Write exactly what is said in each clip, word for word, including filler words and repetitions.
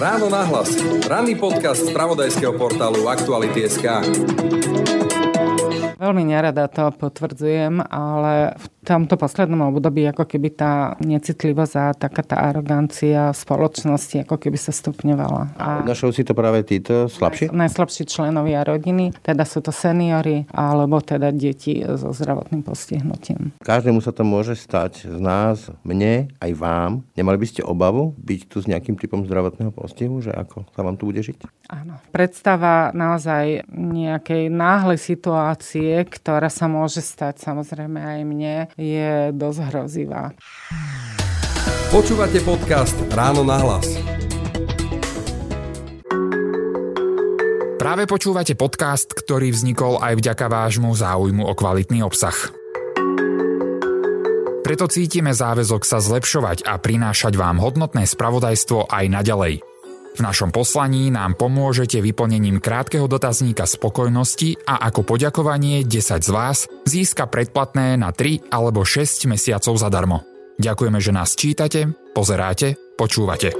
Ráno nahlas. Ranný podcast z spravodajského portálu Aktuality.sk. Veľmi nerada to potvrdzujem, ale v tomto poslednom období ako keby tá necitlivosť a taká tá arogancia spoločnosti ako keby sa stupňovala. A našou si to práve títo slabší? Najslabší členovia rodiny, teda sú to seniory alebo teda deti so zdravotným postihnutím. Každému sa to môže stať z nás, mne, aj vám. Nemali by ste obavu byť tu s nejakým typom zdravotného postihu, že ako sa vám tu bude žiť? Áno. Predstava naozaj nejakej náhlej situácie, ktorá sa môže stať samozrejme aj mne, je dosť hrozivá. Počúvate podcast Ráno nahlas. Práve počúvate podcast, ktorý vznikol aj vďaka vášmu záujmu o kvalitný obsah. Preto cítime záväzok sa zlepšovať a prinášať vám hodnotné spravodajstvo aj naďalej. V našom poslaní nám pomôžete vyplnením krátkeho dotazníka spokojnosti a ako poďakovanie desať z vás získa predplatné na tri alebo šesť mesiacov zadarmo. Ďakujeme, že nás čítate, pozeráte, počúvate.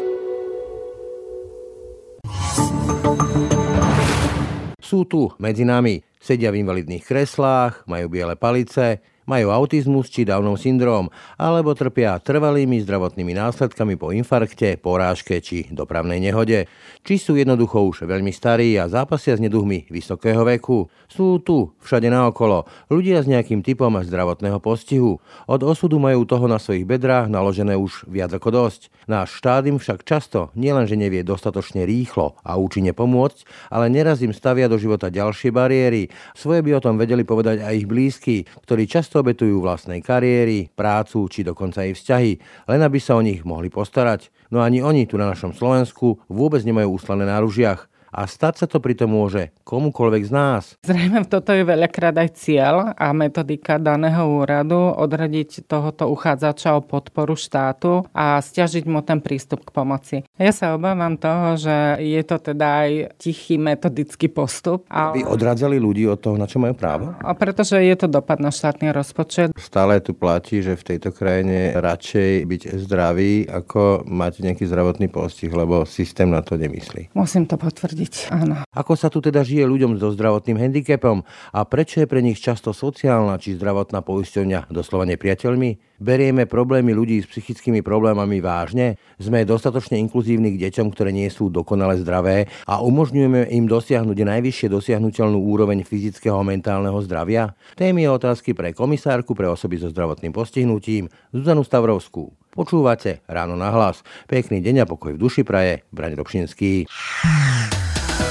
Sú tu medzi nami, sedia v invalidných kreslách, majú biele palice, majú autizmus či Downov syndróm, alebo trpia trvalými zdravotnými následkami po infarkte, porážke či dopravnej nehode. Či sú jednoducho už veľmi starí a zápasia s neduhmi vysokého veku. Sú tu, všade naokolo, ľudia s nejakým typom zdravotného postihu. Od osudu majú toho na svojich bedrách naložené už viac ako dosť. Náš štát im však často nielenže nevie dostatočne rýchlo a účinne pomôcť, ale neraz im stavia do života ďalšie bariéry. Svoje by o tom vedeli povedať aj ich blízky, ktorí často obetujú vlastnej kariéry, prácu či dokonca aj vzťahy, len aby sa o nich mohli postarať. No ani oni tu na našom Slovensku vôbec nemajú úslané na ružiach. A stať sa to pritom môže komukoľvek z nás. Zrejme toto je veľakrát aj cieľ a metodika daného úradu odradiť tohoto uchádzača o podporu štátu a stiažiť mu ten prístup k pomoci. Ja sa obávam toho, že je to teda aj tichý metodický postup. A by odradzali ľudí od toho, na čo majú právo? A pretože je to dopad na štátny rozpočet. Stále tu platí, že v tejto krajine radšej byť zdravý, ako mať nejaký zdravotný postih, lebo systém na to nemyslí. Musím to potvrdiť. Áno. Ako sa tu teda žije ľuďom so zdravotným handicapom a prečo je pre nich často sociálna či zdravotná poisťovňa doslova nepriateľmi? Berieme problémy ľudí s psychickými problémami vážne? Sme dostatočne inkluzívni k deťom, ktoré nie sú dokonale zdravé a umožňujeme im dosiahnuť najvyššie dosiahnuteľnú úroveň fyzického a mentálneho zdravia? Témy a otázky pre komisárku pre osoby so zdravotným postihnutím Zuzanu Stavrovskú. Počúvate Ráno nahlas. Pekný deň a pokoj v duši praje Braň Robšinský.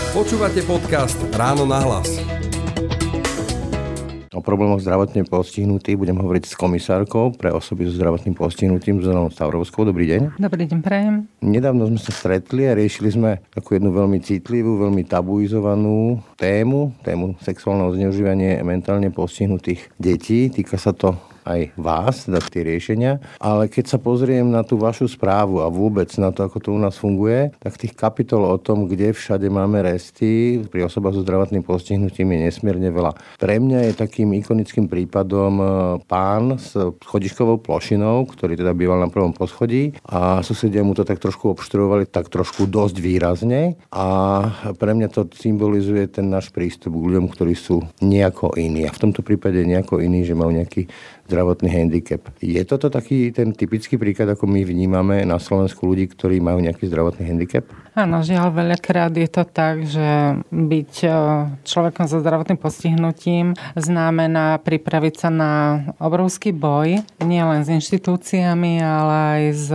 Počúvate podcast Ráno nahlas. O problémoch zdravotne postihnutých budem hovoriť s komisárkou pre osoby so zdravotným postihnutím Zuzanou Stavrovskou. Dobrý deň. Dobrý deň, prajem. Nedávno sme sa stretli a riešili sme takú jednu veľmi citlivú, veľmi tabuizovanú tému, tému sexuálneho zneužívania mentálne postihnutých detí. Týka sa to aj vás, teda tie riešenia. Ale keď sa pozriem na tú vašu správu a vôbec na to, ako to u nás funguje, tak tých kapitol o tom, kde všade máme resty pri osobách so zdravotným postihnutím je nesmierne veľa. Pre mňa je takým ikonickým prípadom pán s schodiškovou plošinou, ktorý teda býval na prvom poschodí a susedia mu to tak trošku obštruovali, tak trošku dosť výrazne a pre mňa to symbolizuje ten náš prístup k ľuďom, ktorí sú nejako iní. A v tomto prípade nejako iní, že majú nejaký zdravotný handicap. Je toto taký ten typický príklad, ako my vnímame na Slovensku ľudí, ktorí majú nejaký zdravotný handicap? Áno, žiaľ, veľakrát je to tak, že byť človekom so zdravotným postihnutím znamená pripraviť sa na obrovský boj, nielen s inštitúciami, ale aj s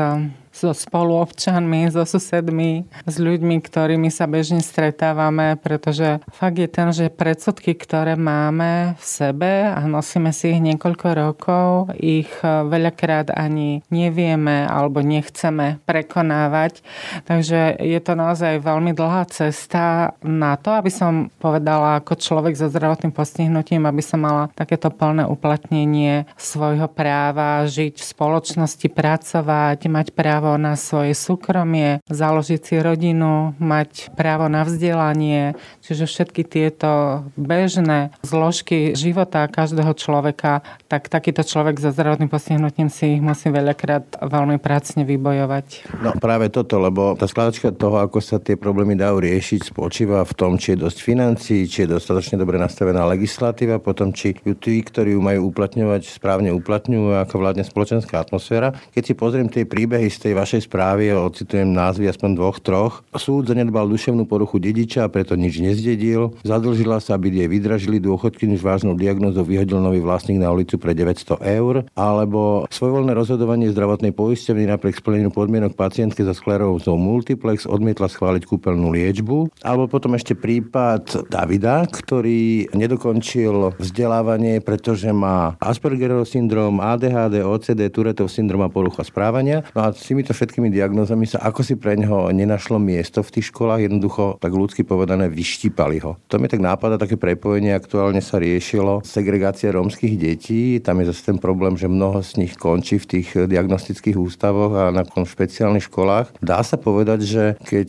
so spoluobčanmi, so susedmi, s ľuďmi, ktorými sa bežne stretávame, pretože fakt je ten, že predsudky, ktoré máme v sebe a nosíme si ich niekoľko rokov, ich veľakrát ani nevieme alebo nechceme prekonávať. Takže je to naozaj veľmi dlhá cesta na to, aby som povedala ako človek so zdravotným postihnutím, aby som mala takéto plné uplatnenie svojho práva, žiť v spoločnosti, pracovať, mať právo právo na svoje súkromie, založiť si rodinu, mať právo na vzdelanie, čiže všetky tieto bežné zložky života každého človeka, tak takýto človek so zdravotným postihnutím si ich musí veľakrát veľmi prácne vybojovať. No práve toto, lebo tá skladačka toho, ako sa tie problémy dajú riešiť, spočíva v tom, či je dosť financií, či je dostatočne dobre nastavená legislatíva, potom či ju tí, ktorí ju majú uplatňovať, správne uplatňujú, ako vládne spoločenská atmosféra. Keď si pozriem tie príbehy z tej vašej správy, ocitujem názvy aspoň dvoch, troch. Súd zanedbal duševnú poruchu dediča, preto nič nezdedil. Zadlžila sa, byt jej vydražili, dôchodkyňu s vážnou diagnózou vyhodil nový vlastník na ulicu pre deväťsto eur, alebo svojvoľné rozhodovanie zdravotnej poisťovny napriek splneniu podmienok pacientky so sklerózou multiplex odmietla schváliť kúpeľnú liečbu, alebo potom ešte prípad Davida, ktorý nedokončil vzdelávanie, pretože má Aspergerov syndróm, á dé há dé, ó cé dé, Touretteov syndróm a porucha správania. No a s týmito všetkými diagnózami sa ako si pre neho nenašlo miesto v tých školách, jednoducho tak ľudsky povedané vyštípali ho. To mi tak nápada také prepojenie, aktuálne sa riešilo segregácia rómskych detí, tam je zase ten problém, že mnoho z nich končí v tých diagnostických ústavoch a napokon v špeciálnych školách. Dá sa povedať, že keď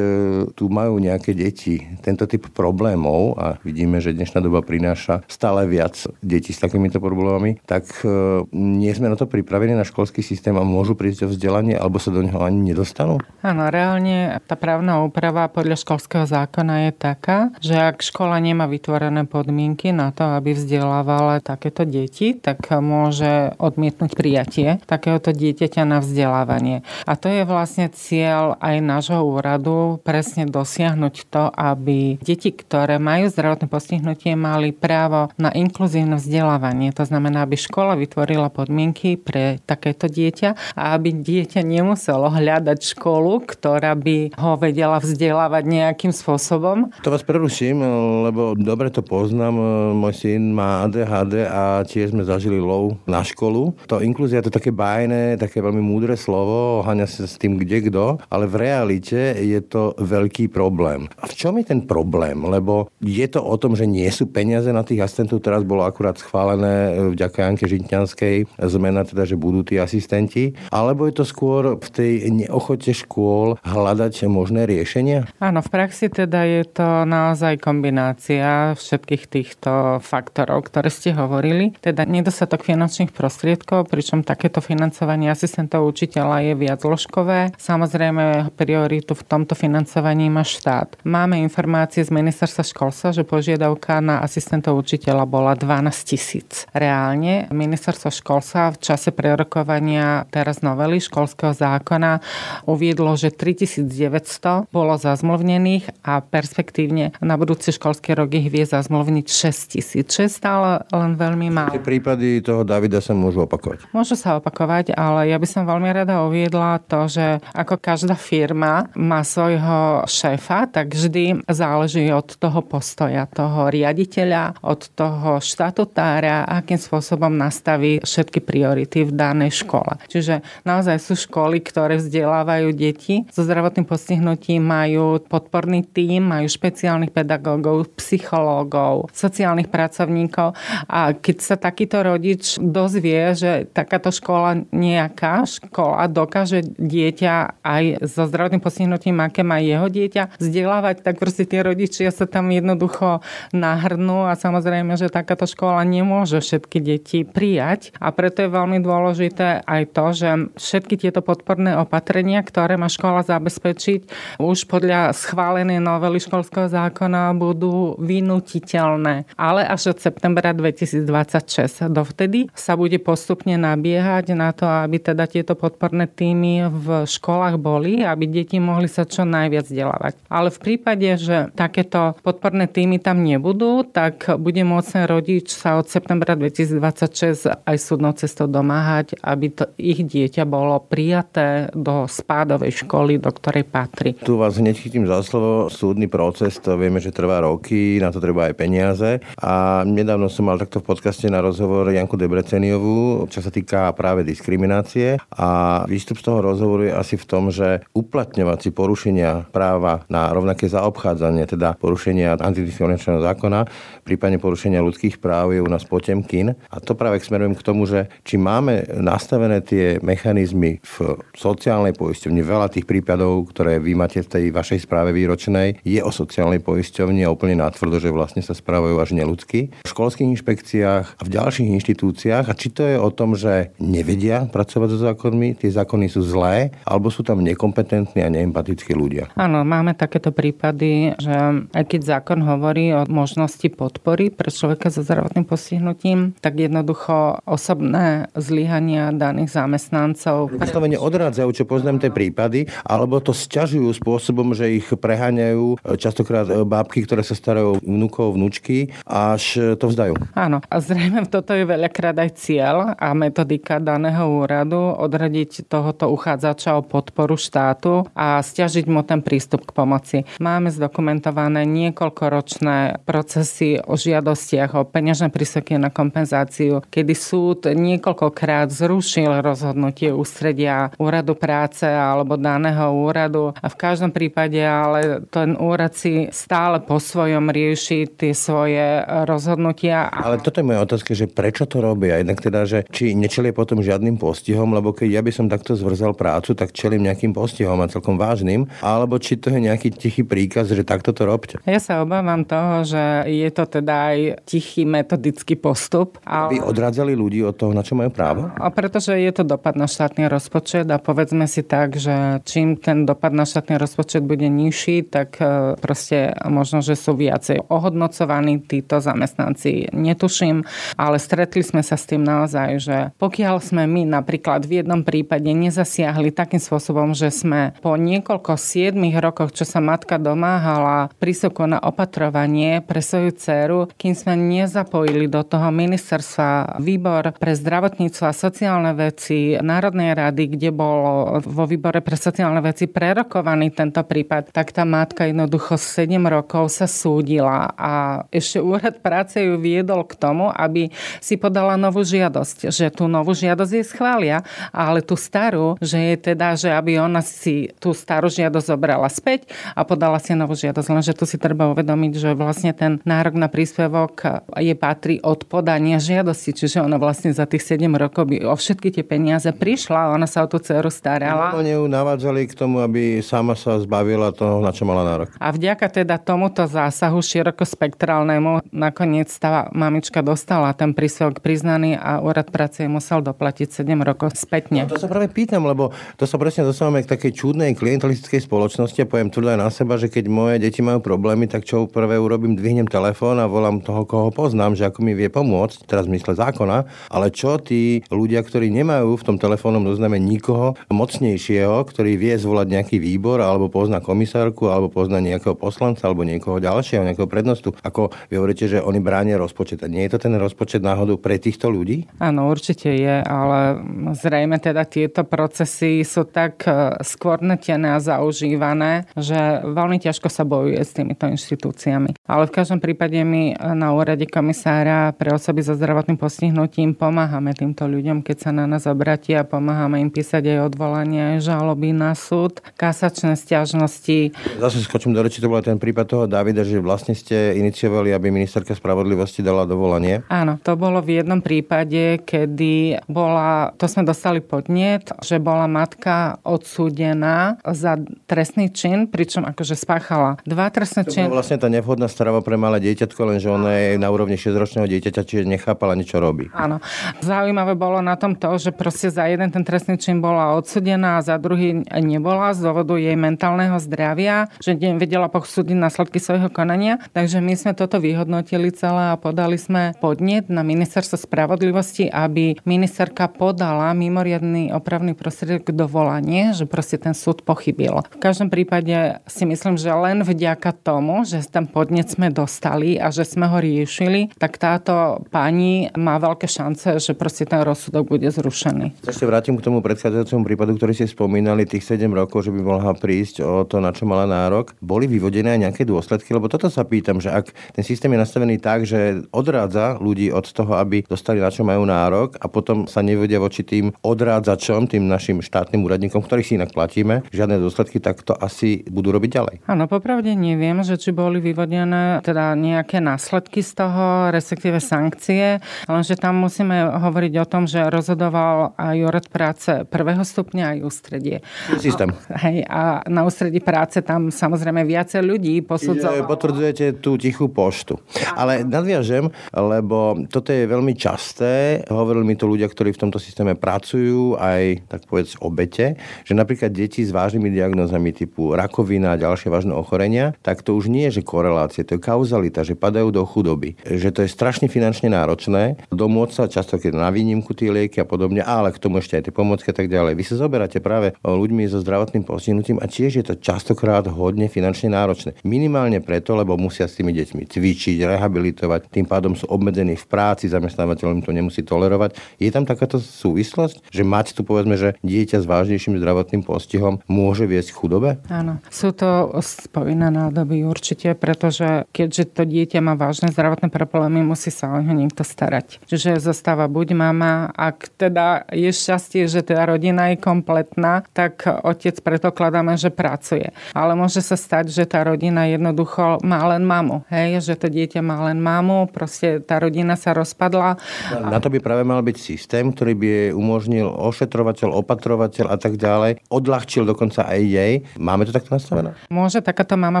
tu majú nejaké deti tento typ problémov a vidíme, že dnešná doba prináša stále viac detí s takýmito problémami, tak e, nie sme na to pripravení na školský systém a môžu prísť o vzdelanie alebo sa do neho ani nedostanú? Áno, reálne tá právna úprava podľa školského zákona je taká, že ak škola nemá vytvorené podmienky na to, aby vzdelávala takéto deti, tak môže odmietnúť prijatie takéhoto dieťaťa na vzdelávanie. A to je vlastne cieľ aj nášho úradu presne dosiahnuť to, aby deti, ktoré majú zdravotné postihnutie, mali právo na inkluzívne vzdelávanie. To znamená, aby škola vytvorila podmienky pre takéto dieťa a aby dieťa nemuselo hľadať školu, ktorá by ho vedela vzdelávať nejakým spôsobom. To vás preruším, lebo dobre to poznám. Môj syn má á dé há dé a tiež sme zažili lov na školu. To inklúzia to také bajné, také veľmi múdre slovo, háňa sa s tým kde kto, ale v realite je to veľký problém. A v čom je ten problém? Lebo je to o tom, že nie sú peniaze na tých asistentov, teraz bolo akurát schválené vďaka Anke Žinťanskej zmena, teda, že budú tí asistenti, alebo je to skôr v tej neochote škôl hľadať možné riešenia? Áno, v praxi teda je to naozaj kombinácia všetkých týchto faktorov, ktoré ste hovorili. Teda nedostatok finančných prostriedkov, pričom takéto financovanie asistentov učiteľa je viacložkové. Samozrejme, prioritu v tomto financovaní má štát. Máme informácie z ministerstva školstva, že požiadavka na asistentov učiteľa bola dvanásť tisíc. Reálne ministerstvo školstva v čase prerokovania teraz novely školského zákona uviedlo, že tritisícdeväťsto bolo zazmluvnených a perspektívne na budúci školský rok ich vie zazmluvniť šesťtisíc, čo je stále len veľmi málo. Tie prípady toho Davida sa môžu opakovať? Môžu sa opakovať, ale ja by som veľmi rada uviedla to, že ako každá firma má svojho šéfa, tak vždy záleží od toho postoja, toho riaditeľa, od toho štatutára, akým spôsobom nastaví všetky priority v danej škole. Čiže naozaj sú školy, ktoré vzdelávajú deti so zdravotným postihnutím, majú podporný tím, majú špeciálnych pedagógov, psychológov, sociálnych pracovníkov a keď sa takýto rodič dozvie, že takáto škola nejaká škola dokáže dieťa aj so zdravotným postihnutím, aké má jeho dieťa, vzdelávať, tak proste tie rodičia sa tam jednoducho nahrnú a samozrejme, že takáto škola nemôže všetky deti prijať a preto je veľmi dôležité aj to, že všetky tieto podporné opatrenia, ktoré má škola zabezpečiť, už podľa schválenej novely školského zákona budú vynutiteľné. Ale až od septembra dvetisícdvadsaťšesť. Dovtedy sa bude postupne nabiehať na to, aby teda tieto podporné týmy v školách boli, aby deti mohli sa čo najviac vzdelávať. Ale v prípade, že takéto podporné týmy tam nebudú, tak bude môcť rodič sa od septembra dvetisícdvadsaťšesť aj súdnou cestou domáhať, aby to ich dieťa bolo prijaté do spádovej školy, do ktorej patrí. Tu vás hneď chytím za slovo. Súdny proces, to vieme, že trvá roky, na to treba aj peniaze. A nedávno som mal takto v podcaste na rozhovor Janku Debreceniovú, čo sa týka práve diskriminácie. A výstup z toho rozhovoru je asi v tom, že uplatňovať si porušenia práva na rovnaké zaobchádzanie, teda porušenia antidiskriminačného zákona, prípadne porušenia ľudských práv je u nás potemkin. A to práve smerujem k tomu, že či máme nastavené tie mechanizmy v sociálnej poisťovni. Veľa tých prípadov, ktoré vy máte v tej vašej správe výročnej, je o sociálnej poisťovni a úplne natvrdo, že vlastne sa správajú až neľudsky. V školských inšpekciách a v ďalších inštitúciách. A či to je o tom, že nevedia pracovať so zákonmi, tie zákony sú zlé, alebo sú tam nekompetentní a neempatickí ľudia. Áno, máme takéto prípady, že aj keď zákon hovorí o možnosti podpory pre človeka so zdravotným postihnutím, tak jednoducho osobné zlyhania daných zamestnancov. Vyslovene odrádzajú, čo poznám tie prípady, alebo to sťažujú spôsobom, že ich preháňajú častokrát bábky, ktoré sa starajú vnúkov, vnúčky, až to vzdajú. Áno, a zrejme toto je veľakrát aj cieľ a metodika daného úradu odradiť tohoto uchádzača o podporu štátu a sťažiť mu ten prístup k pomoci. Máme zdokumentované niekoľkoročné procesy o žiadostiach o peňažné príspevky na kompenzáciu, kedy súd niekoľkokrát zrušil rozhodnutie ústredia úradu práce alebo daného úradu a v každom prípade ale ten úrad si stále po svojom rieši tie svoje rozhodnutia. Ale toto je moja otázka, že prečo to robia? Jednak teda, že či nečelia potom žiadnym postihom, lebo keď ja by som takto zvrzal prácu, tak čelím nejakým postihom a celkom vážnym, alebo či to je nejaký tichý príkaz, že takto to robte. Ja sa obávam toho, že je to teda aj tichý metodický postup. Aby odrádzali ľudí od toho, na čo majú právo? A pretože je to dopad na štátny rozpočet a povedzme si tak, že čím ten dopad na štátny rozpočet bude nižší, tak proste možno, že sú viacej ohodnocovaní títo zamestnanci. Netuším, ale stretli sme sa s tým naozaj, že pokiaľ sme my napríklad v jednom prípade nezasiahli takým spôsobom, že sme po niekoľko siedmich rokoch, čo sa matka domáhala príspevku na opatrovanie pre svoju dceru, kým sme nezapojili do toho ministerstva výbor pre zdravotníctvo a sociálne veci Národnej rady, kde bolo vo výbore pre sociálne veci prerokovaný tento prípad, tak tá matka jednoducho sedem rokov sa súdila a ešte úrad práce ju viedol k tomu, aby si podala novú žiadosť, že tú novú žiadosť jej schvália, ale tú starú, že je teda, že aby ona si tú starú žiadosť zobrala späť a podala si novú žiadosť. Lenže tu si treba uvedomiť, že vlastne ten nárok na príspevok je patrí od podania žiadosti, čiže ona vlastne za tých sedem rokov by o všetky tie peniaze prišla, ona sa o tú dceru starala. No, oni ju navádzali k tomu, aby sama sa zbavila toho, na čo mala nárok. A vďaka teda tomuto zásahu širokospektrálnemu nakoniec tá mamička dostala ten príspevok priznaný a úrad práce musel doplatiť sedem rokov spätne. No to sa práve pýtam, lebo to sa presne dostávame k takej čudnej klientelistickej spoločnosti a poviem tvrdé na seba, že keď moje deti majú problémy, tak čo prvé urobím, dvihnem telefón a volám toho, koho poznám, že ako mi vie pomôcť, teraz v mysle zákona, ale čo tí ľudia, ktorí nemajú v tom telefónnom zozname nikoho mocnejšieho, ktorý vie zvolať nejaký výbor alebo pozná komisárku alebo pozná nejakého poslanca alebo niekoho ďalšieho, nejakého prednostu, ako vy hovoríte, že oni bránia rozpočet. A nie je to ten rozpočet náhodou pre týchto ľudí? Áno, určite je, ale zrejme teda tieto procesy sú tak skôr natené a zaužívané, že veľmi ťažko sa bojuje s týmito inštitúciami. Ale v každom prípade my na úrade komisára pre osoby so zdravotným postihnutím pomáhame týmto ľuďom, keď sa na nás obratia, pomáhame im písať aj odvolania, aj žaloby na súd, kasačné sťažnosti. Zase skočím do reči, to bol ten prípad toho Davida, že vlastne ste iniciovali, aby ministerka spravodlivosti dala dovolanie. Áno, to bolo v jednom prípade, kedy bola, to sme dostali podnet, že bola matka odsúdená za trestný čin, pričom akože spáchala dva trestné činy. To bola vlastne tá nevhodná strava pre malé dieťatko, lenže ona je na úrovni šesťročného dieťaťa, čiže nechápala, niečo robí. Áno. Zaujímavé bolo na tom to, že proste za jeden ten trestný čin bola odsúdená a za druhý nebola z dôvodu jej mentálneho zdravia, že nevedela posúdiť následky svojho konania. Takže my sme toto vyhodnotili celé a podali sme podnet na ministerstvo spravodlivosti, aby ministerka podala mimoriadny opravný prostriedok dovolanie, že proste ten súd pochybil. V každom prípade si myslím, že len vďaka tomu, že ten podnet sme dostali a že sme ho riešili, tak táto pani má veľké šance, že proste ten rozsudok bude zrušený. Ešte vrátim k tomu predchádzajúcemu prípadu, ktorý ste spomínali, tých sedem rokov, že by mohla prísť o to, na čo mala nárok. Boli vyvodené aj nejaké dôsledky, lebo toto sa pýtam, že ak ten systém je nastavený tak, že odrádza ľudí od toho, aby dostali, na čo majú nárok, a potom sa nevedia voči tým odrádzačom, tým našim štátnym úradníkom, ktorých si inak platíme, žiadne dôsledky, tak to asi budú robiť ďalej. Áno, popravde neviem, že či boli vyvodené teda nejaké následky z toho, respektíve sankcie, lenže tam musíme hovoriť o tom, že rozhodoval aj úrad práce prvého prvého stupňa aj ústredie. Systém. Hej, a na ústredí práce tam samozrejme viacej ľudí posudzovalo. Potvrdzujete tú tichú poštu. Ale nadviažem, lebo toto je veľmi časté. Hovorili mi to ľudia, ktorí v tomto systéme pracujú, aj tak povedz obete, že napríklad deti s vážnymi diagnózami typu rakovina a ďalšie vážne ochorenia, tak to už nie je, že korelácie, to je kauzalita, že padajú do chudoby, že to je strašne finančne náročné. Domôcť sa často keď na výnimku tie lieky a podobne, ale k tomu ešte aj tie pomôcky a tak ďalej. Vy sa zoberáte práve ľuďmi so zdravotným postihnutím a tiež je to častokrát hodne finančne náročné. Minimálne preto, lebo musia s tými deťmi cvičiť, rehabilitovať, tým pádom sú obmedzení v práci, zamestnávateľ im to nemusí tolerovať. Je tam takáto súvislosť, že mať tu povedzme, že dieťa s vážnejším zdravotným postihom môže viesť k chudobe? Áno. Sú to spojené nádoby určite, pretože keďže to dieťa má vážne zdravotné problémy, musí sa o ňo niekto starať. Čiže zostáva buď mama, ak teda je šťastie, že teda rodina je kompletná, tak otec predpokladáme, že pracuje. Ale môže sa stať, že tá rodina jednoducho má len mamu, hej, že to dieťa má len mamu, proste tá rodina sa rozpadla. Na to by práve mal byť systém, ktorý by jej umožnil ošetrovateľ, opatrovateľ a tak ďalej, odľahčil dokonca aj jej. Máme to takto nastavené? Môže takáto mama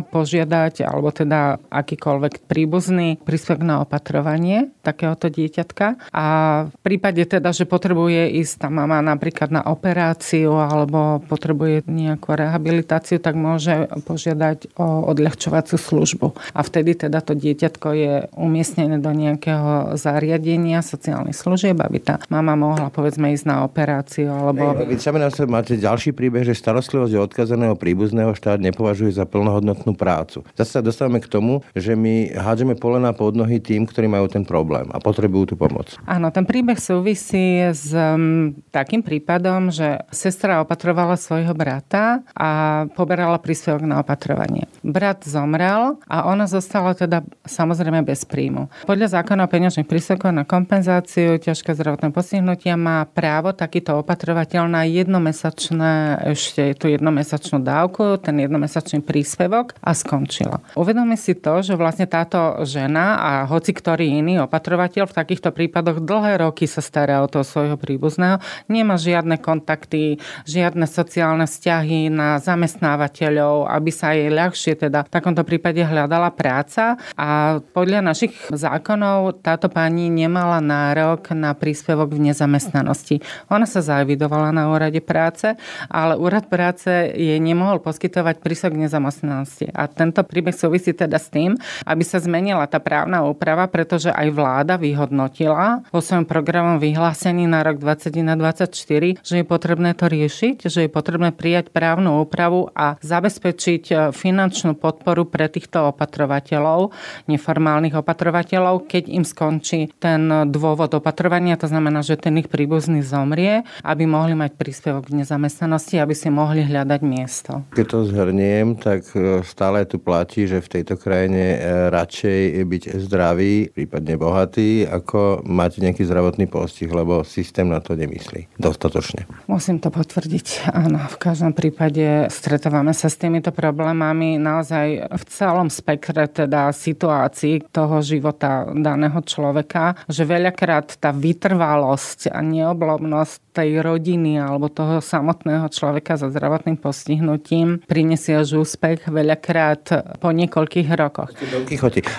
požiadať, alebo teda akýkoľvek príbuzný príspevok na opatrovanie takéhoto dieťatka a v prípade teda, že potrebuje ísť tá mama napríklad na operáciu alebo potrebuje nejakú rehabilitáciu, tak môže požiadať o odľahčovaciu službu. A vtedy teda to dieťatko je umiestnené do nejakého zariadenia sociálnych služieb, aby tá mama mohla povedzme ísť na operáciu alebo... Vy sami na sebe máte ďalší príbeh, že starostlivosť o odkazaného príbuzného štát nepovažuje za plnohodnotnú prácu. Zase sa dostávame k tomu, že my hádžeme polená pod nohy tým, ktorí majú ten problém a potrebujú tú pomoc. Áno, ten príbeh súvisí s um, takým prípadom, že sestra opatrovala svojho brata a poberala príspevok na opatrovanie. Brat zomrel a ona zostala teda samozrejme bez príjmu. Podľa zákona o peňažných príspevkoch na kompenzáciu ťažké zdravotné postihnutia má právo takýto opatrovateľ na jednomesačné, ešte tú jednomesačnú dávku, ten jednomesačný príspevok a skončilo. Uvedome si to, že vlastne táto žena a hoci ktorý iný opatrovateľ v takýchto prípadoch dlhé roky sa stará o toho svojho príbuzného, nemá žiadne kontakty, žiadne sociálne vzťahy na zamestnávateľov, aby sa jej ľahšie teda v takomto prípade hľadala práca a podľa našich zákonov táto pani nemala nárok na príspevok v nezamestnanosti. Ona sa zaevidovala na úrade práce, ale úrad práce jej nemohol poskytovať príspevok v nezamestnanosti. A tento príbeh súvisí teda s tým, aby sa zmenila tá právna úprava, pretože aj vláda vyhodnotila vo svojom programom vyhlásení na rok dvadsaťjeden dvadsaťštyri, že je potrebné to riešiť, že je potrebné prijať právnu úpravu a zabezpečiť finančnú podporu pre týchto opatrovateľov, neformálnych opatrovateľov, keď im skončí ten dôvod opatrovania, to znamená, že ten ich príbuzný zomrie, aby mohli mať príspevok v nezamestnanosti, aby si mohli hľadať miesto. Keď to zhrniem, tak stále tu platí, že v tejto krajine radšej byť zdravý, prípadne bohatý, ako mať nejaký zdravotný postih, lebo systém na to nemyslí dostatočne. Musím to potvrdiť. Áno, v každom prípade stretávame sa s týmito problémami naozaj v celom spektre teda situácií toho života daného človeka, že veľakrát tá vytrvalosť a neoblomnosť tej rodiny alebo toho samotného človeka so zdravotným postihnutím prinesie až úspech veľakrát po niekoľkých rokoch.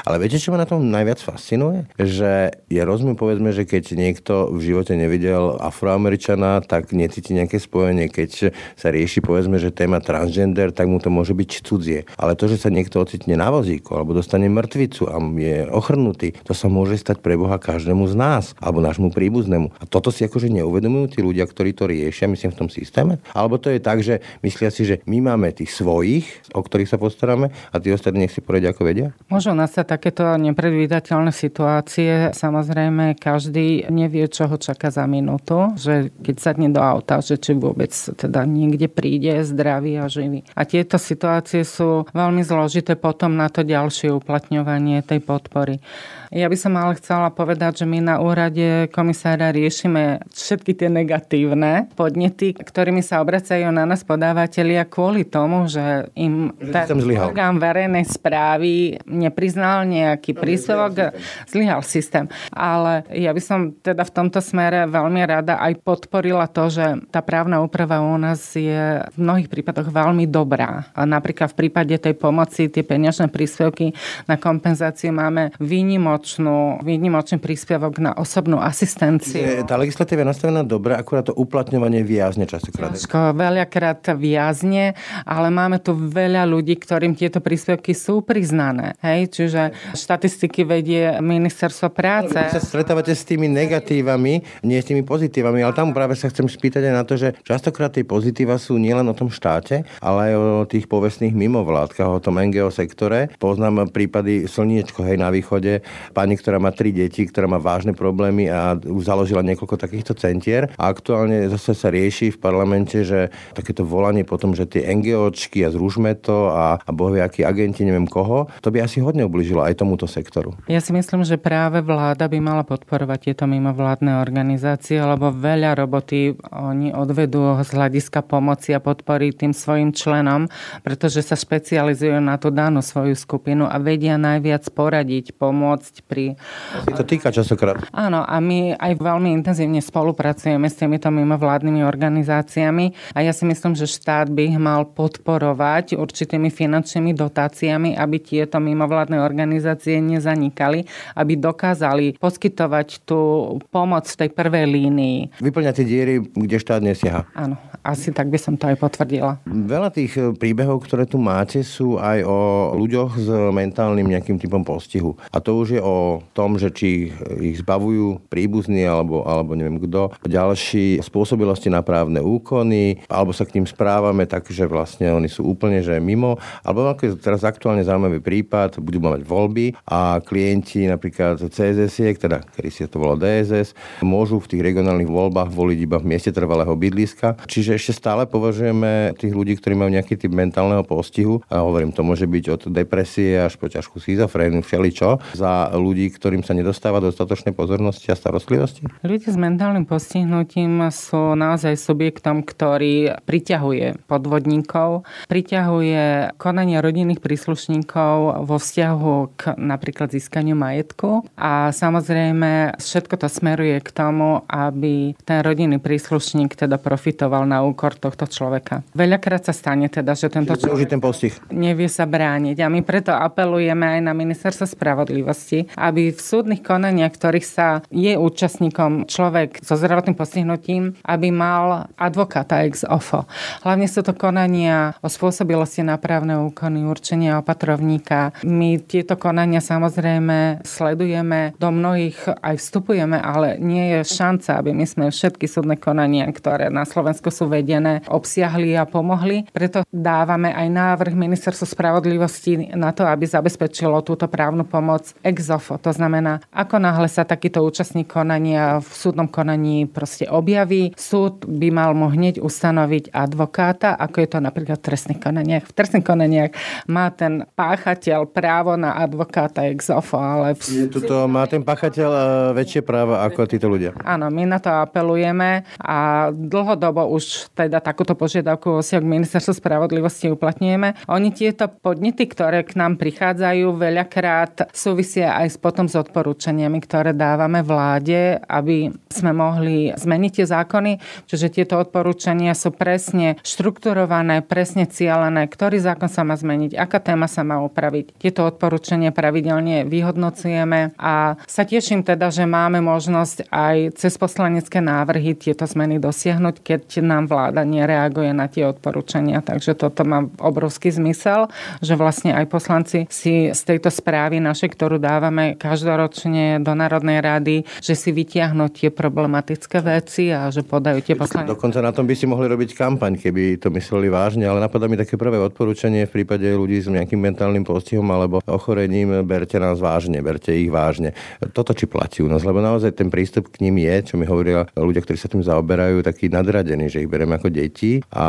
Ale viete, čo ma na tom najviac fascinuje? Že ja rozumiem, povedzme, že keď niekto v živote nevidel Afroameričana, tak necíti nejaké spojenie. Keď sa rieši, povedzme, že téma transgender, tak mu to môže byť cudzie. Ale to, že sa niekto ocitne na vozíku alebo dostane mŕtvicu a je ochrnutý, to sa môže stať pre Boha každému z nás alebo nášmu príbuznému. A toto si akože neuvedomujú tí ľudia, ktorí to riešia, myslím, v tom systéme? Alebo to je tak, že myslia si, že my máme tých svojich, o ktorých sa postaráme a tí ostatní nech si povedia, ako vedia? Môžu nastať takéto nepredvídateľné situácie. Samozrejme, každý nevie, čo ho čaká za minútu, že keď sadne do auta, že či vôbec teda niekde príde zdravý a živý. A tieto situácie sú veľmi zložité potom na to ďalšie uplatňovanie tej podpory. Ja by som ale chcela povedať, že my na úrade komisára riešime všetky tie negatívne negatívne podnety, ktorými sa obracajú na nás podávatelia kvôli tomu, že im ten orgán verejnej správy nepriznal nejaký príspevok, zlyhal systém. Ale ja by som teda v tomto smere veľmi rada aj podporila to, že tá právna úprava u nás je v mnohých prípadoch veľmi dobrá. A napríklad v prípade tej pomoci tie peňažné príspevky na kompenzáciu máme výnimočnú, výnimočný príspevok na osobnú asistenciu. Je, tá legislatíva je nastavená dobrá, akurát to uplatňovanie viazne častokrát. Ťažko, veľakrát viazne, ale máme tu veľa ľudí, ktorým tieto príspevky sú priznané. Hej? Čiže štatistiky vedie ministerstvo práce. Vy sa stretávate s tými negatívami, nie s tými pozitívami, ale tam práve sa chcem spýtať aj na to, že častokrát tie pozitíva sú nielen o tom štáte, ale aj o tých povestných mimovládkach, o tom en gé ó sektore. Poznám prípady Slniečko, hej, na východe, pani, ktorá má tri deti, ktorá má vážne problémy a už založila niekoľko takýchto centier. A aktuálne zase sa rieši v parlamente, že takéto volanie potom, že tie NGOčky a zrušme to a, a bohvie akí agenti, neviem koho, to by asi hodne ublížilo aj tomuto sektoru. Ja si myslím, že práve vláda by mala podporovať tieto mimovládne organizácie, lebo veľa roboty oni odvedú z hľadiska pomoci a podpory tým svojim členom, pretože sa špecializujú na tú danú svoju skupinu a vedia najviac poradiť, pomôcť pri... Si to týka častokrát. Áno, a my aj veľmi intenzívne spolupracujeme s týmito mimovládnymi organizáciami a ja si myslím, že štát by ich mal podporovať určitými finančnými dotáciami, aby tieto mimovládne organizácie nezanikali, aby dokázali poskytovať tú pomoc v tej prvej línii. Vyplňať tie diery, kde štát nesiaha. Áno, asi tak by som to aj potvrdila. Veľa tých príbehov, ktoré tu máte, sú aj o ľuďoch s mentálnym nejakým typom postihu. A to už je o tom, že či ich zbavujú príbuzní alebo, alebo neviem kto. Ďalší spôsobilosti na právne úkony, alebo sa k ním správame tak, že vlastne oni sú úplne že mimo. Alebo ako je teraz aktuálne zaujímavý prípad, budú mať voľby a klienti napríklad cé es esiek, teda kedy si to volalo dé es es, môžu v tých regionálnych voľbách voliť iba v mieste trvalého bydliska. Čiže ešte stále považujeme tých ľudí, ktorí majú nejaký typ mentálneho postihu, a hovorím, to môže byť od depresie až po ťažkú schizofréniu, všeličo, za ľudí, ktorým sa nedostáva dostatočnej pozornosti a starostlivosti. Ľudia s mentálnym postihnutím sú naozaj subjektom, ktorý priťahuje podvodníkov, priťahuje konanie rodinných príslušníkov vo vzťahu k napríklad získaniu majetku a samozrejme všetko to smeruje k tomu, aby ten rodinný príslušník teda profitoval na úkor tohto človeka. Veľakrát sa stane teda, že tento človek ten postih nevie sa brániť a my preto apelujeme aj na ministerstvo spravodlivosti, aby v súdnych konaniach, ktorých sa je účastníkom človek so zdravotným postihnutím, aby mal advokáta ex ofo. Hlavne sú to konania o spôsobilosti na právne úkony, určenia opatrovníka. My tieto konania samozrejme sledujeme, do mnohých aj vstupujeme, ale nie je šanca, aby my sme všetky súdne konania, ktoré na Slovensku sú vedené, obsiahli a pomohli. Preto dávame aj návrh ministerstvu spravodlivosti na to, aby zabezpečilo túto právnu pomoc ex ofo. To znamená, ako náhle sa takýto účastník konania v súdnom konaní proste objaví, súd by mal mu hneď ustanoviť advokáta, ako je to napríklad v trestných konaniach. V trestných konaniach má ten páchateľ právo na advokáta ex ofo, ale... V... Tuto má ten páchateľ väčšie práva ako títo ľudia. Áno, my na to apelujeme a dlhodobo už teda takúto požiadavku osiak ministerstva spravodlivosti uplatňujeme. Oni tieto podnety, ktoré k nám prichádzajú, veľakrát súvisia aj s potom s odporúčaniami, ktoré dávame vláde, aby sme mohli zmeniť tie zákony. Čiže tieto odporúčania sú presne štrukturované, presne cielené, ktorý zákon sa má zmeniť, aká téma sa má upraviť. Tieto odporúčania pravidelne vyhodnocujeme a sa teším teda, že máme možnosť aj cez poslanecké návrhy tieto zmeny dosiahnuť, keď nám vláda nereaguje na tie odporúčania. Takže toto má obrovský zmysel, že vlastne aj poslanci si z tejto správy našej, ktorú dávame každoročne do Národnej rady, že si vytiahnu tie problematické veci a že podajú tie poslanecké. Dokonca na tom by si mohli robiť kampaň, keby to mysleli vážne, ale napadá mi také prvé odporúčanie v prípade ľudí s nejakým mentálnym postihom alebo ochorením: berte nás vážne, berte ich vážne. Toto či platí u nás, lebo naozaj ten prístup k nim je, čo mi hovoria ľudia, ktorí sa tým zaoberajú, taký nadradený, že ich bereme ako deti a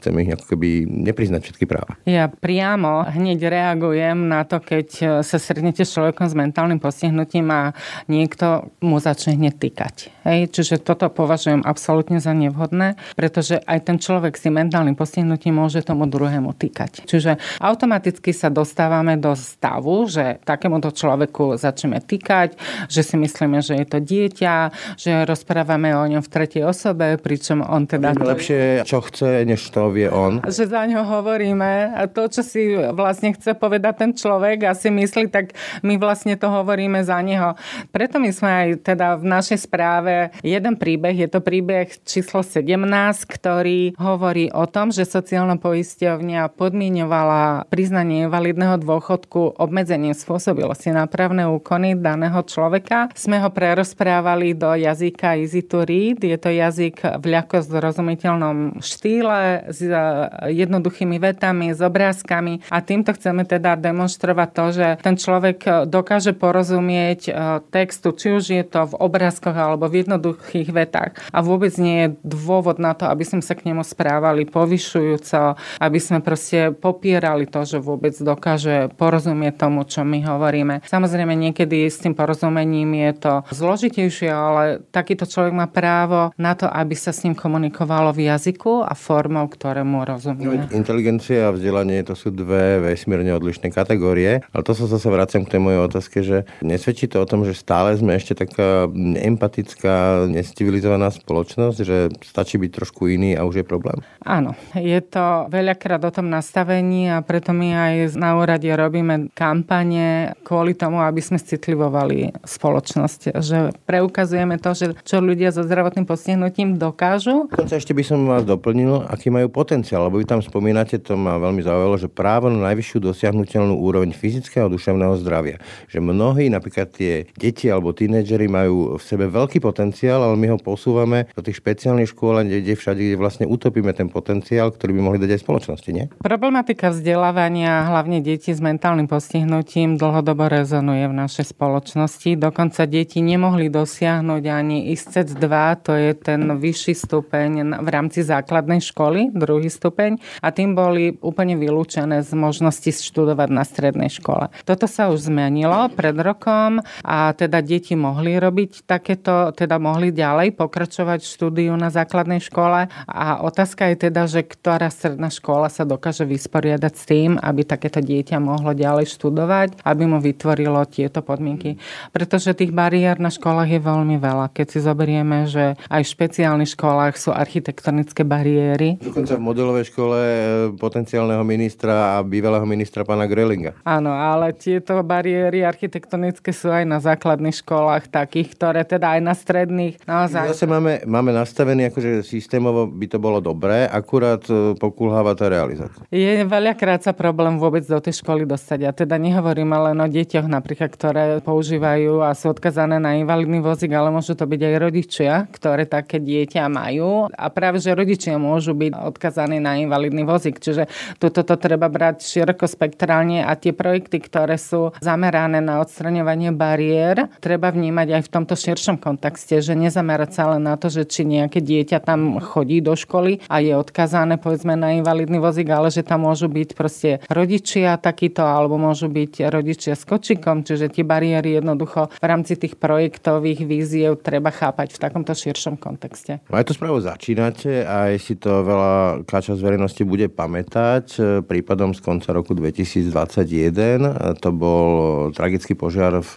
chceme ich ako keby nepriznať všetky práva. Ja priamo hneď reagujem na to, keď sa stretnete s človekom s mentálnym postihnutím a niekto mu začne hneď tykať. Hej? Čiže toto to považujem absolútne za nevhodné, pretože aj ten človek s tým mentálnym postihnutím môže tomu druhému týkať. Čiže automaticky sa dostávame do stavu, že takémuto človeku začneme týkať, že si myslíme, že je to dieťa, že rozprávame o ňom v tretej osobe, pričom on teda... Je lepšie, čo chce, než to vie on. Že za ňo hovoríme a to, čo si vlastne chce povedať ten človek a si myslí, tak my vlastne to hovoríme za neho. Preto my sme aj teda v našej správe jeden príbeh, je to príbeh číslo sedemnásť, ktorý hovorí o tom, že sociálna poisťovňa podmiňovala priznanie invalidného dôchodku obmedzením spôsobilosti na právne úkony daného človeka. Sme ho prerozprávali do jazyka easy to read. Je to jazyk v ľahko zrozumiteľnom štýle s jednoduchými vetami, s obrázkami a týmto chceme teda demonstrovať to, že ten človek dokáže porozumieť textu, či už je to v obrázkoch alebo v jednoduchých vetách a vôbec nie je dôvod na to, aby sme sa k nemu správali povyšujúco, aby sme proste popierali to, že vôbec dokáže porozumieť tomu, čo my hovoríme. Samozrejme, niekedy s tým porozumením je to zložitejšie, ale takýto človek má právo na to, aby sa s ním komunikovalo v jazyku a formou, ktorému rozumie. Inteligencia a vzdelanie, to sú dve vesmírne odlišné kategórie, ale to sa zase vracem k tej mojej otázke, že nesvedčí to o tom, že stále sme ešte taká neempatická, necivilizovaná spoločnosť, že stačí byť trošku iný a už je problém? Áno, je to veľakrát o tom nastavení a preto my aj na úrade robíme kampane kvôli tomu, aby sme citlivovali spoločnosť, že preukazujeme to, že čo ľudia so zdravotným postihnutím dokážu. Konca ešte by som vás doplnil, aký majú potenciál, lebo vy tam spomínate, to ma veľmi zaujalo, že právo na najvyššiu dosiahnuteľnú úroveň fyzického a duševného zdravia. Že mnohí, napríklad tie deti alebo tínedžeri majú v sebe veľký potenciál, ale my ho posúvame do tých špeciálnych škôl, kde všade, kde vlastne utopíme ten potenciál, ktorý by mohli dať aj spoločnosti, nie? Problematika vzdelávania hlavne detí s mentálnym postihnutím dlhodobo rezonuje v našej spoločnosti. Dokonca deti nemohli dosiahnuť ani í es cé é dé dva, to je ten vyšší stupeň v rámci základnej školy, druhý stupeň, a tým boli úplne vylúčené z možnosti študovať na strednej škole. Toto sa už zmenilo pred rokom a teda deti mohli robiť takéto, teda mohli ďalej pokračovať štúdiu na základnej škole a otázka je teda, že ktorá stredná škola sa dokáže vysporiadať s tým, aby takéto dieťa mohlo ďalej študovať, aby mu vytvorilo tieto podmienky. Pretože tých bariér na školách je veľmi veľa. Keď si zoberieme, že aj v špeciálnych školách sú architektonické bariéry. Dokonca v modelovej škole potenciálneho ministra a bývalého ministra pána Grelinga. Áno, ale tieto bariéry architektonické sú aj na základných školách takých, ktoré teda aj na stredných naozaj... Zase máme, máme nastavený, akože systémovo by to bolo dobré, akurát pokulháva tá realizácia. Je veľakrát sa problém vôbec do tej školy dostať. A teda nehovoríme len o deťoch napríklad, ktoré používajú a sú odkazané na invalidný vozík, ale môžu to byť aj rodičia, ktoré také dieťa majú. A práve, že rodičia môžu byť odkazaní na invalidný vozík. Čiže toto to treba brať širokospektrálne a tie projekty, ktoré sú zamerané na odstraňovanie bariér, treba vnímať aj v tomto širšom kontexte, že nezamerať sa len na to, že či nejaké dieťa tam chodí do školy a je odkazané povedzme na invalidný vozík, ale že tam môžu byť proste rodičia takýto alebo môžu byť rodičia s kočikom, čiže tie bariéry jednoducho v rámci tých projektových víziev treba chápať v takomto širšom kontexte. Aj tú správu začínate a aj si to veľa časť verejnosti bude pamätať prípadom z konca roku dvetisícdvadsaťjeden. To bol tragický požiar v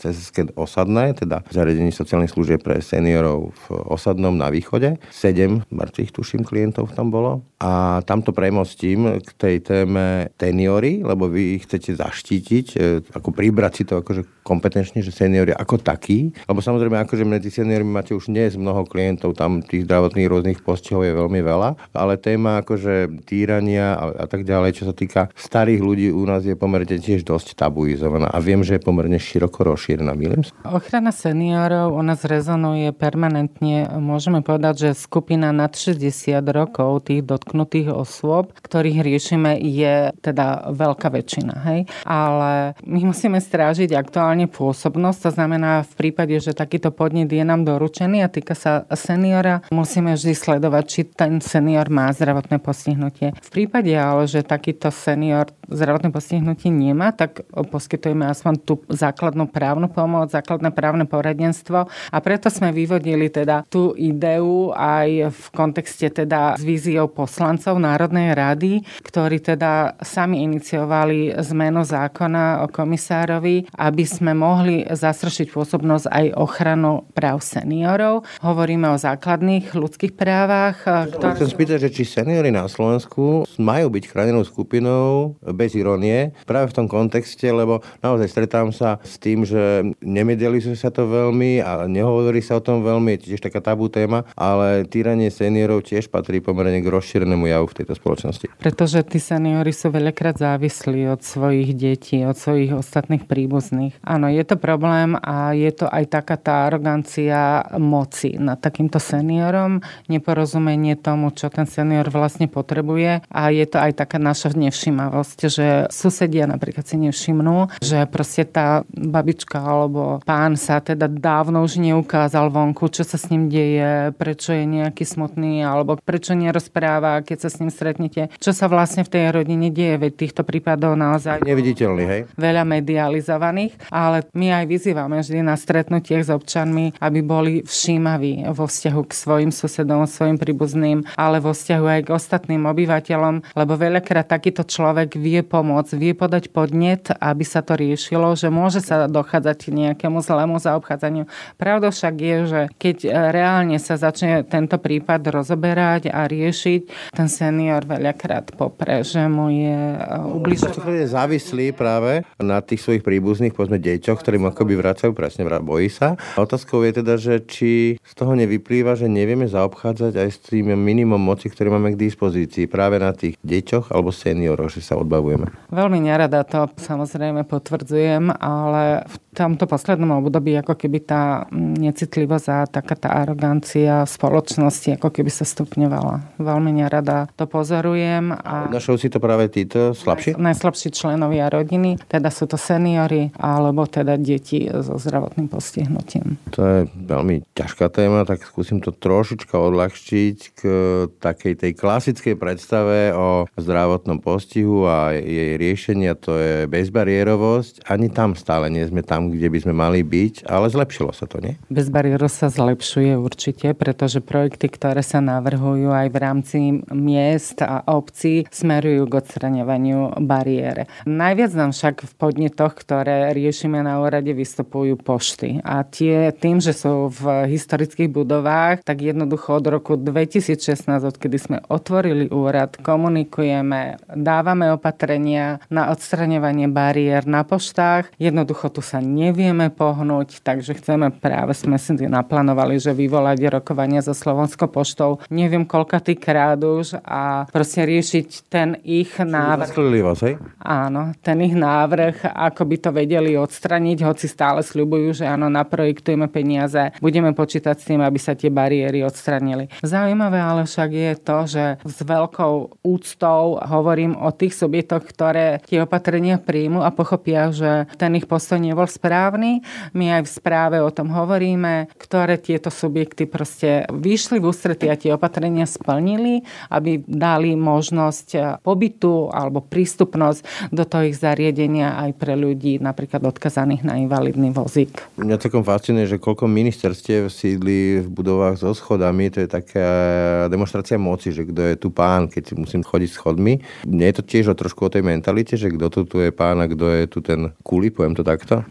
cé es es ká Osadné, teda zariadení sociálnych služieb pre seniorov v Osadnom na východe. Sedem mŕtvych tuším klientov tam bolo. A tamto premostím k tej téme seniory, lebo vy ich chcete zaštítiť, ako pribrať si to akože kompetenčne, že seniori ako takí. Lebo samozrejme, akože medzi seniormi máte už dnes mnoho klientov, tam tých zdravotných rôznych postihov je veľmi veľa, ale téma akože týrania a, a tak ďalej, čo sa týka starých ľudí u nás je pomerne tiež dosť tabuizovaná a viem, že je pomerne široko rozšírená. Milím sa. Ochrana seniorov u nás rezonuje permanentne. Môžeme povedať, že skupina nad šesťdesiat rokov tých dotknutých osôb, ktorých riešime, je teda veľká väčšina. Hej? Ale my musíme strážiť aktuálne pôsobnosť, to znamená v prípade, že takýto podnet je nám doručený a týka sa seniora, musíme vždy sledovať, či ten senior má zdravotné postihnutie. V prípade ale, že takýto senior zdravotné postihnutie nemá, tak poskytujeme aspoň tú základnú právnu pomoc, základné právne poradenstvo a preto sme vyvodili podporili teda tú ideu aj v kontexte teda s víziou poslancov Národnej rady, ktorí teda sami iniciovali zmenu zákona o komisárovi, aby sme mohli zastršiť pôsobnosť aj ochranu práv seniorov. Hovoríme o základných ľudských právach. Ktoré... Chcem spýtať, že či seniori na Slovensku majú byť chránenou skupinou bez ironie práve v tom kontexte, lebo naozaj stretám sa s tým, že nemedializuje sa to veľmi a nehovorí sa o tom veľmi, tiež taká tabú téma, ale týranie seniorov tiež patrí pomerne k rozšírenému javu v tejto spoločnosti. Pretože tí seniori sú veľakrát závislí od svojich detí, od svojich ostatných príbuzných. Áno, je to problém a je to aj taká tá arogancia moci nad takýmto seniorom, neporozumenie tomu, čo ten senior vlastne potrebuje, a je to aj taká naša nevšímavosť, že susedia napríklad si nevšimnú, že proste tá babička alebo pán sa teda dávno už neukázal vonku, čo sa s ním deje, prečo je nejaký smutný alebo prečo nerozpráva, keď sa s ním stretnete, čo sa vlastne v tej rodine deje, veď týchto prípadov naozaj neviditeľný, hej? Veľa medializovaných, ale my aj vyzývame vždy na stretnutiach s občanmi, aby boli všímaví vo vzťahu k svojim susedom, svojim príbuzným, ale vo vzťahu aj k ostatným obyvateľom, lebo veľakrát takýto človek vie pomôcť, vie podať podnet, aby sa to riešilo, že môže sa dochádzať nejakému zlému zaobchádzaniu. Pravda však je, že keď reálne sa začne tento prípad rozoberať a riešiť, ten senior veľakrát popre, že mu je ubližované. Závislý práve na tých svojich príbuzných, povedzme deťoch, ktorým akoby vracajú, presne bojí sa. A otázkou je teda, že či z toho nevyplýva, že nevieme zaobchádzať aj s tým minimum moci, ktoré máme k dispozícii práve na tých deťoch alebo senioroch, že sa odbavujeme. Veľmi nerada to samozrejme potvrdzujem, ale v tomto poslednom období ako keby tá necitlivosť a taká tá arogancia v spoločnosti ako keby sa stupňovala. Veľmi nerada to pozorujem. A našou si to práve títo slabší? Najslabší členovia rodiny, teda sú to seniori alebo teda deti so zdravotným postihnutím. To je veľmi ťažká téma, tak skúsim to trošička odľahčiť k takej tej klasickej predstave o zdravotnom postihu a jej riešenia, to je bezbariérovosť. Ani tam stále nie sme tam, kde by sme mali byť, ale zlepšilo sa to, nie? Bezbariérovosť sa zlepšuje určite, pretože projekty, ktoré sa navrhujú aj v rámci miest a obcí, smerujú k odstraňovaniu bariér. Najviac nám však v podnetoch, ktoré riešime na úrade, vystupujú pošty. A tie tým, že sú v historických budovách, tak jednoducho od roku dvetisícšestnásť, odkedy sme otvorili úrad, komunikujeme, dávame opatrenia na odstraňovanie bariér na poštách. Jednoducho tu sa nevieme pohnúť, takže chceme, práve sme si naplánovali, že vyvolať rokovania so Slovenskou poštou. Neviem, koľkatý krát už, a proste riešiť ten ich návrh. Vás, áno, ten ich návrh, ako by to vedeli odstraniť, hoci stále sľubujú, že áno, naprojektujeme peniaze, budeme počítať s tým, aby sa tie bariéry odstranili. Zaujímavé ale však je to, že s veľkou úctou hovorím o tých subjektoch, ktoré tie opatrenia príjmu a pochopia, že ten ich postoj nebol správny. My aj v správe o tom hovoríme, ktoré tieto subjekty proste vyšli v ústretie a tie opatrenia splnili, aby dali možnosť pobytu alebo prístupnosť do toho ich zariadenia aj pre ľudí napríklad odkazaných na invalidný vozík. Mňa celkom fascinuje, že koľko ministerstiev sídli v budovách so schodami, to je taká demonstrácia moci, že kto je tu pán, keď musím chodiť schodmi. Nie je to tiež o trošku o tej mentalite, že kto tu, tu je pán a kto je tu ten kuli, poviem to takto?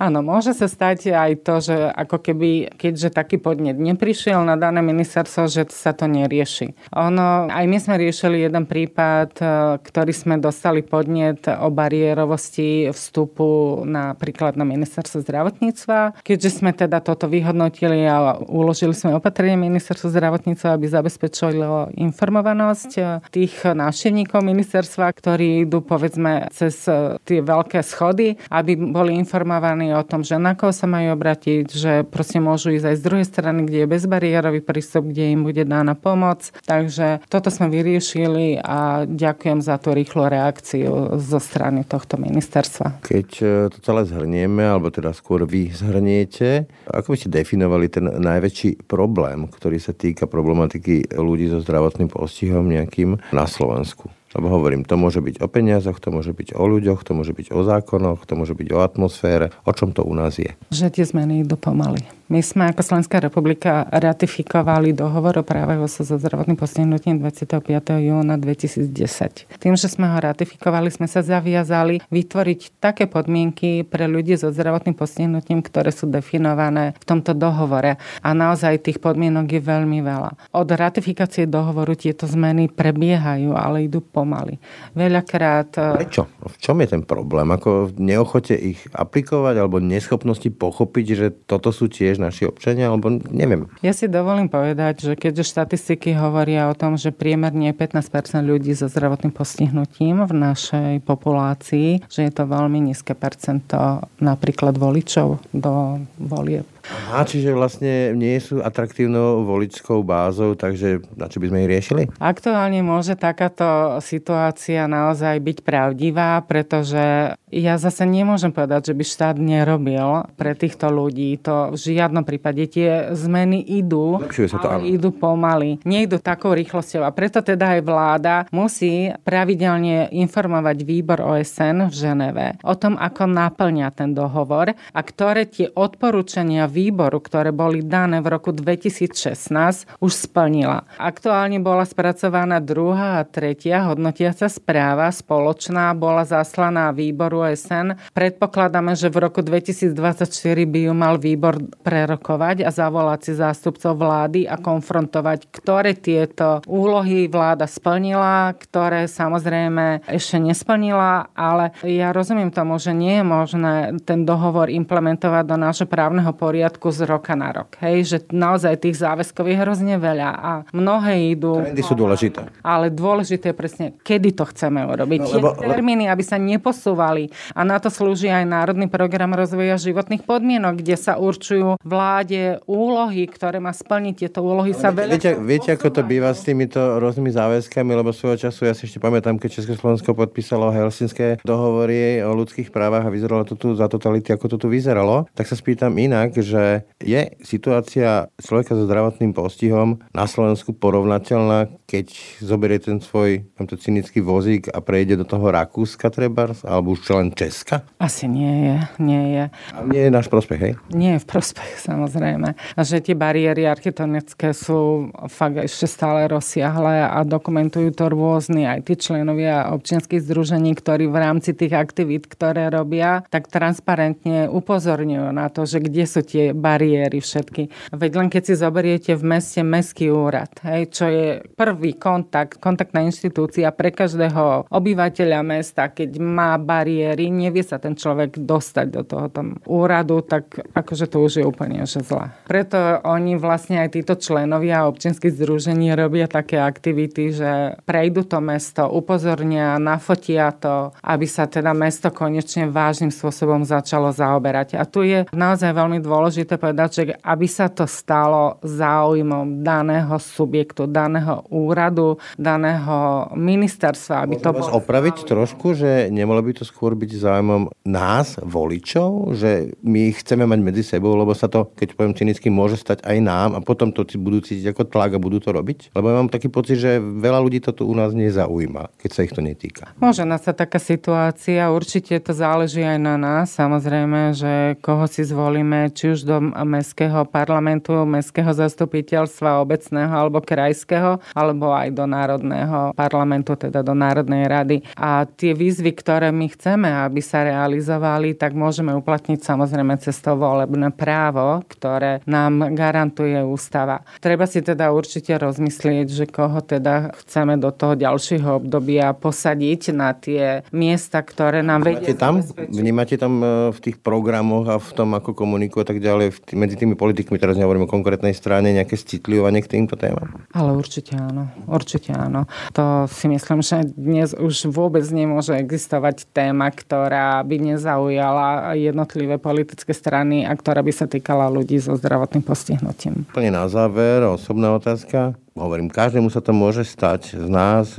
Áno, môže sa stať aj to, že ako keby, keďže taký podnet neprišiel na dané ministerstvo, že sa to nerieši. Ono, aj my sme riešili jeden prípad, ktorý sme dostali podnet o bariérovosti vstupu napríklad na ministerstvo zdravotníctva. Keďže sme teda toto vyhodnotili a uložili sme opatrenie ministerstvo zdravotníctva, aby zabezpečilo informovanosť tých návštevníkov ministerstva, ktorí idú povedzme cez tie veľké schody, aby boli informovaní o tom, že na koho sa majú obrátiť, že proste môžu ísť aj z druhej strany, kde je bezbariérový prístup, kde im bude dána pomoc. Takže toto sme vyriešili a ďakujem za tú rýchlu reakciu zo strany tohto ministerstva. Keď to celé zhrnieme, alebo teda skôr vy zhrniete, ako by ste definovali ten najväčší problém, ktorý sa týka problematiky ľudí so zdravotným postihom nejakým na Slovensku? Lebo hovorím, to môže byť o peniazoch, to môže byť o ľuďoch, to môže byť o zákonoch, to môže byť o atmosfére. O čom to u nás je? Že tie zmeny idú pomaly. My sme ako Slovenská republika ratifikovali dohovor o právach osôb so zdravotným postihnutím dvadsiateho piateho júna dvetisícdesať. Tým, že sme ho ratifikovali, sme sa zaviazali vytvoriť také podmienky pre ľudí so zdravotným postihnutím, ktoré sú definované v tomto dohovore. A naozaj tých podmienok je veľmi veľa. Od ratifikácie dohovoru tieto zmeny prebiehajú, ale idú pomaly. Veľakrát... Prečo? V čom je ten problém? Ako neochote ich aplikovať alebo neschopnosti pochopiť, že toto sú tiež naši občania, alebo neviem. Ja si dovolím povedať, že keďže štatistiky hovoria o tom, že priemerne je pätnásť percent ľudí so zdravotným postihnutím v našej populácii, že je to veľmi nízke percento napríklad voličov do volieb. Aha, čiže vlastne nie sú atraktívnou voličskou bázou, takže na čo by sme ich riešili? Aktuálne môže takáto situácia naozaj byť pravdivá, pretože ja zase nemôžem povedať, že by štát nerobil pre týchto ľudí. To v žiadnom prípade. Tie zmeny idú, to, ale áno. Idú pomaly. Nejdu takou rýchlosťou a preto teda aj vláda musí pravidelne informovať výbor O S N v Ženeve o tom, ako naplňa ten dohovor a ktoré tie odporúčania výboru, ktoré boli dané v roku dvetisícšestnásť, už splnila. Aktuálne bola spracovaná druhá a tretia hodnotiaca správa spoločná, bola zaslaná výboru O S N. Predpokladáme, že v roku dvetisícdvadsaťštyri by ju mal výbor prerokovať a zavolať si zástupcov vlády a konfrontovať, ktoré tieto úlohy vláda splnila, ktoré samozrejme ešte nesplnila, ale ja rozumiem tomu, že nie je možné ten dohovor implementovať do nášho právneho poriadku z roka na rok. Hej, že naozaj tých záväzkov je hrozne veľa a mnohé idú... Trendy sú dôležité. Ale dôležité je presne, kedy to chceme urobiť. No, lebo, Tie termíny, aby sa neposúvali. A na to slúži aj Národný program rozvoja životných podmienok, kde sa určujú vláde úlohy, ktoré má splniť. Tieto úlohy sa veľa... Viete, viete ako to býva s týmito rôznymi záväzkami, lebo svojho času, ja si ešte pamätám, keď Československo podpísalo Helsinské dohovory o ľudských právach a vyzeralo to tu za totality, ako to tu vyzeralo, tak sa spýtam inak, že že je situácia človeka so zdravotným postihom na Slovensku porovnateľná, keď zoberie ten svoj tamto cynický vozík a prejde do toho Rakúska trebárs, alebo už len Česka? Asi nie je, nie je. A nie je náš prospech, hej? Nie je v prospech, samozrejme. A že tie bariéry architektonické sú fakt ešte stále rozsiahle a dokumentujú to rôzne aj tí členovia občianskych združení, ktorí v rámci tých aktivít, ktoré robia, tak transparentne upozorňujú na to, že kde sú tie bariéry všetky. Veď len keď si zoberiete v meste mestský úrad, hej, čo je prvý kontakt, kontaktná inštitúcia pre každého obyvateľa mesta, keď má bariéry, nevie sa ten človek dostať do toho tam úradu, tak akože to už je úplne že zlá. Preto oni vlastne aj títo členovia občianskych združení robia také aktivity, že prejdú to mesto, upozornia, nafotia to, aby sa teda mesto konečne vážnym spôsobom začalo zaoberať. A tu je naozaj veľmi dôležité povedať, že aby sa to stalo záujmom daného subjektu, daného úradu, daného ministerstva. Aby to bolo... opraviť trošku, že nemalo by to skôr byť záujmom nás, voličov, že my chceme mať medzi sebou, lebo sa to, keď poviem cynicky, môže stať aj nám a potom to budú cítiť ako tlak a budú to robiť. Lebo ja mám taký pocit, že veľa ľudí to tu u nás nezaujíma, keď sa ich to netýka. Môže nastať taká situácia, určite to záleží aj na nás. Samozrejme, že koho si zvolíme, či už do mestského parlamentu, mestského zastupiteľstva obecného alebo krajského, alebo aj do národného parlamentu, teda do Národnej rady. A tie výzvy, ktoré my chceme, aby sa realizovali, tak môžeme uplatniť samozrejme cez to volebné právo, ktoré nám garantuje ústava. Treba si teda určite rozmyslieť, že koho teda chceme do toho ďalšieho obdobia posadiť na tie miesta, ktoré nám vedia zabezpečiť. Vnímate tam v tých programoch a v tom, ako komunikujú tak ďalej tý, medzi tými politikmi, teraz nehovorím o konkrétnej strane, nejaké citlievanie k týmto témam? Ale určite áno, určite áno. To si myslím, že dnes už vôbec nemôže existovať téma, ktorá by nezaujala jednotlivé politické strany a ktorá by sa týkala ľudí so zdravotným postihnutím. Úplne na záver, osobná otázka. Hovorím, každému sa to môže stať z nás,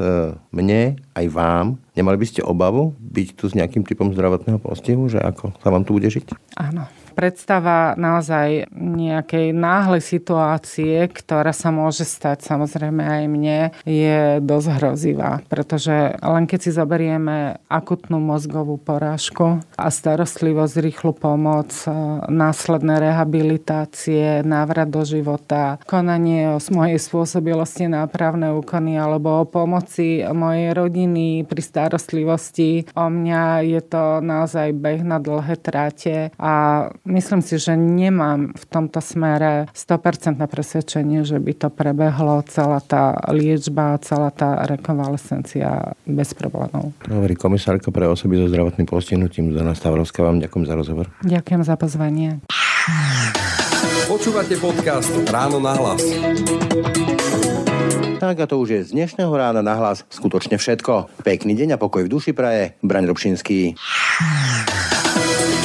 mne, aj vám. Nemali by ste obavu byť tu s nejakým typom zdravotného postihu, že ako sa vám tu bude žiť? Áno. predstava naozaj nejakej náhlej situácie, ktorá sa môže stať samozrejme aj mne, je dosť hrozivá. Pretože len keď si zoberieme akutnú mozgovú porážku a starostlivosť, rýchlu pomoc, následné rehabilitácie, návrat do života, konanie o mojej spôsobilosti na právne úkony alebo o pomoci mojej rodiny pri starostlivosti o mňa, je to naozaj beh na dlhé tráte a myslím si, že nemám v tomto smere sto percent presvedčenie, že by to prebehlo celá tá liečba, celá tá rekonvalescencia bez problémov. Hovorí komisárka pre osoby so zdravotným postihnutím Zuzana Stavrovská. Vám ďakujem za rozhovor. Ďakujem za pozvanie. Počúvate podcast Ráno na hlas. Tak a to už je z dnešného Rána na hlas skutočne všetko. Pekný deň a pokoj v duši praje Braň Robšinský.